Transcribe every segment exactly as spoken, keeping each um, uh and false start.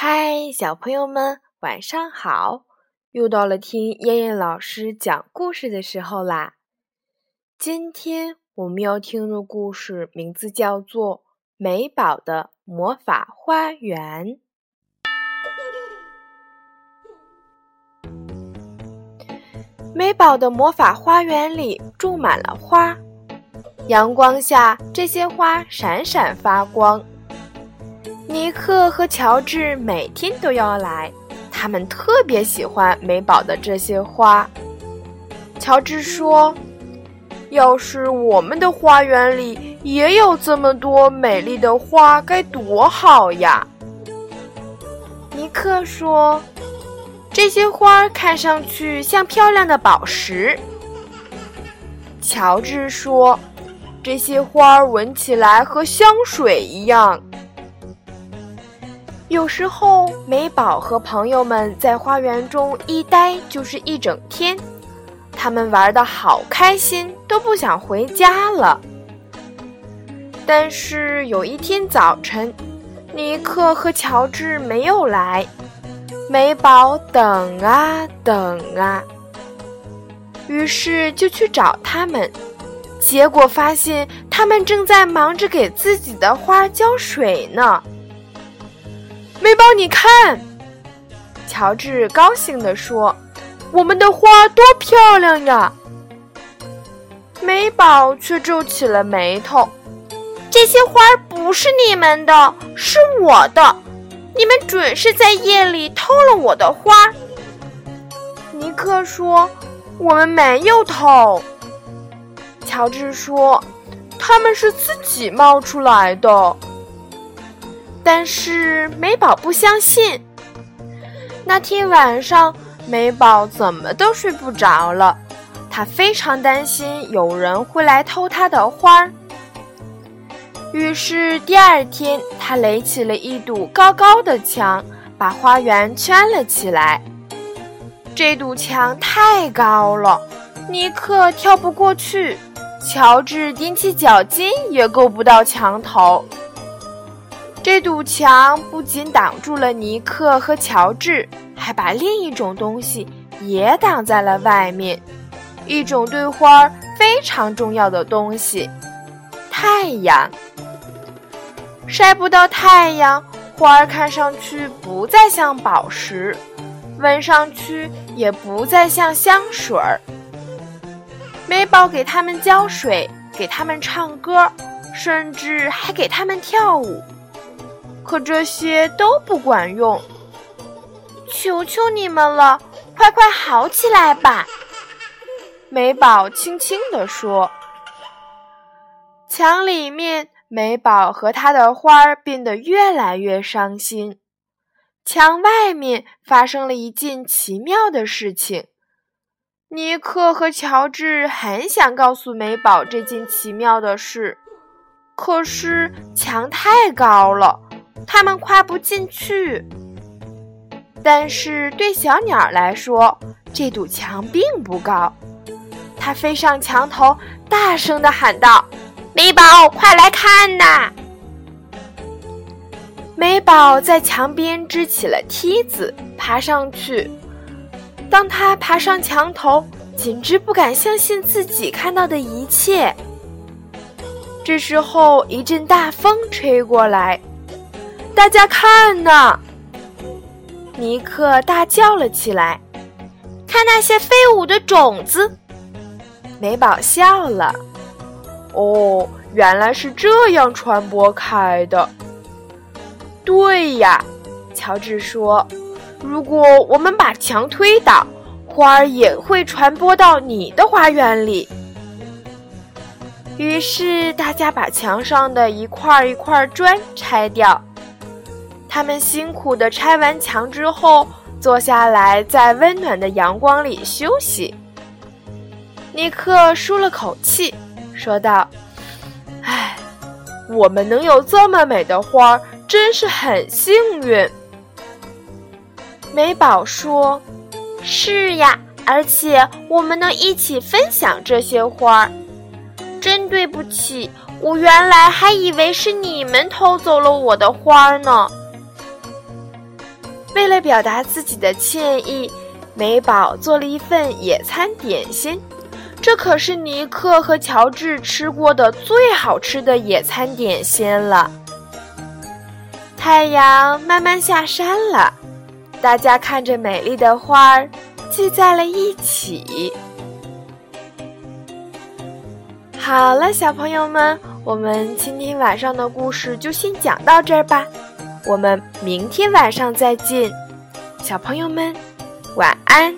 嗨，小朋友们，晚上好！又到了听燕燕老师讲故事的时候啦。今天我们要听的故事名字叫做《美宝的魔法花园》。美宝的魔法花园里种满了花，阳光下这些花闪闪发光。尼克和乔治每天都要来，他们特别喜欢美宝的这些花。乔治说，要是我们的花园里也有这么多美丽的花该多好呀。尼克说，这些花看上去像漂亮的宝石。乔治说，这些花闻起来和香水一样。有时候美宝和朋友们在花园中一待就是一整天，他们玩得好开心，都不想回家了。但是有一天早晨，尼克和乔治没有来，美宝等啊等啊，于是就去找他们，结果发现他们正在忙着给自己的花浇水呢。美宝，你看，乔治高兴地说，我们的花多漂亮呀。美宝却皱起了眉头，这些花不是你们的，是我的，你们准是在夜里偷了我的花。尼克说，我们没有偷。乔治说，它们是自己冒出来的。但是美宝不相信。那天晚上，美宝怎么都睡不着了，她非常担心有人会来偷她的花。于是第二天，她垒起了一堵高高的墙，把花园圈了起来。这堵墙太高了，尼克跳不过去，乔治踮起脚尖也够不到墙头。这堵墙不仅挡住了尼克和乔治，还把另一种东西也挡在了外面，一种对花非常重要的东西——太阳。晒不到太阳，花看上去不再像宝石，闻上去也不再像香水。美宝给它们浇水，给它们唱歌，甚至还给它们跳舞。可这些都不管用，求求你们了，快快好起来吧！美宝轻轻地说。墙里面，美宝和她的花变得越来越伤心。墙外面发生了一件奇妙的事情，尼克和乔治很想告诉美宝这件奇妙的事，可是墙太高了，他们跨不进去。但是对小鸟来说，这堵墙并不高，它飞上墙头，大声地喊道，美宝，快来看呐！美宝在墙边支起了梯子，爬上去。当它爬上墙头，简直不敢相信自己看到的一切。这时候一阵大风吹过来，大家看呐！尼克大叫了起来，看那些飞舞的种子。美宝笑了，哦，原来是这样传播开的。对呀，乔治说，如果我们把墙推倒，花儿也会传播到你的花园里。于是大家把墙上的一块一块砖拆掉。他们辛苦地拆完墙之后，坐下来在温暖的阳光里休息。尼克舒了口气，说道，唉，我们能有这么美的花，真是很幸运。美宝说，是呀，而且我们能一起分享这些花。真对不起，我原来还以为是你们偷走了我的花呢。为了表达自己的歉意，美宝做了一份野餐点心，这可是尼克和乔治吃过的最好吃的野餐点心了。太阳慢慢下山了，大家看着美丽的花儿聚在了一起。好了，小朋友们，我们今天晚上的故事就先讲到这儿吧，我们明天晚上再见，小朋友们，晚安。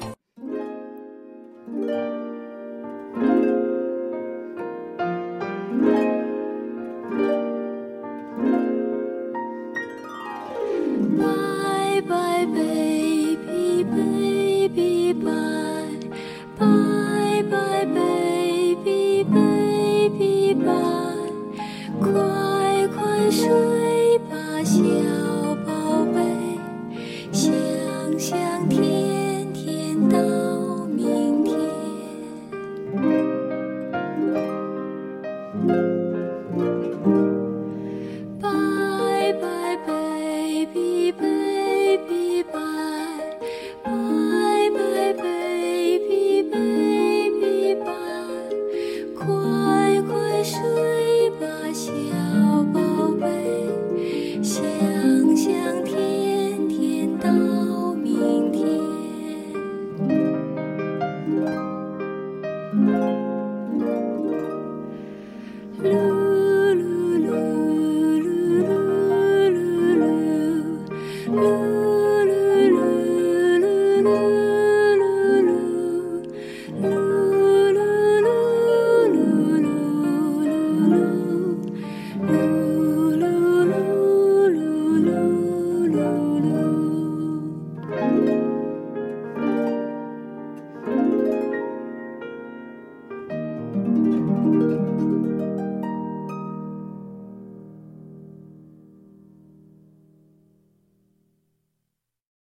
Thank you.